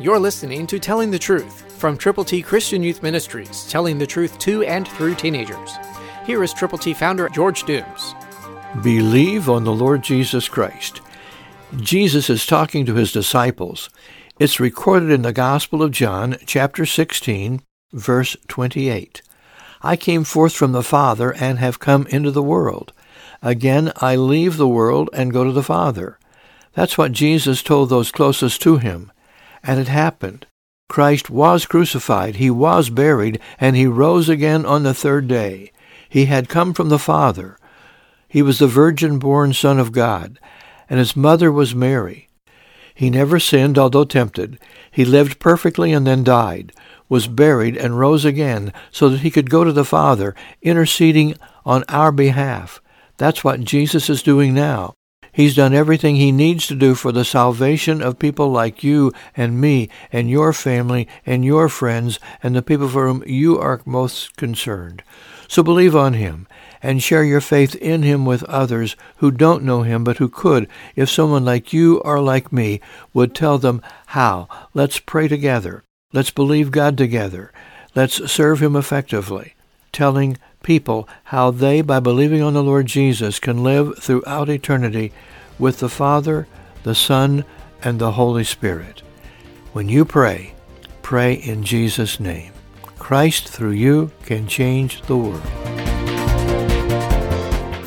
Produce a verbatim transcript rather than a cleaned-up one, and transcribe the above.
You're listening to Telling the Truth from Triple T Christian Youth Ministries, telling the truth to and through teenagers. Here is Triple T founder George Dooms. Believe on the Lord Jesus Christ. Jesus is talking to his disciples. It's recorded in the Gospel of John, chapter sixteen, verse twenty-eight. I came forth from the Father and have come into the world. Again, I leave the world and go to the Father. That's what Jesus told those closest to him. And it happened. Christ was crucified, he was buried, and he rose again on the third day. He had come from the Father. He was the virgin-born Son of God, and his mother was Mary. He never sinned, although tempted. He lived perfectly and then died, was buried and rose again so that he could go to the Father, interceding on our behalf. That's what Jesus is doing now. He's done everything he needs to do for the salvation of people like you and me and your family and your friends and the people for whom you are most concerned. So believe on him and share your faith in him with others who don't know him but who could if someone like you or like me would tell them how. Let's pray together. Let's believe God together. Let's serve him effectively, telling people how they, by believing on the Lord Jesus, can live throughout eternity with the Father, the Son, and the Holy Spirit. When you pray, pray in Jesus' name. Christ through you can change the world.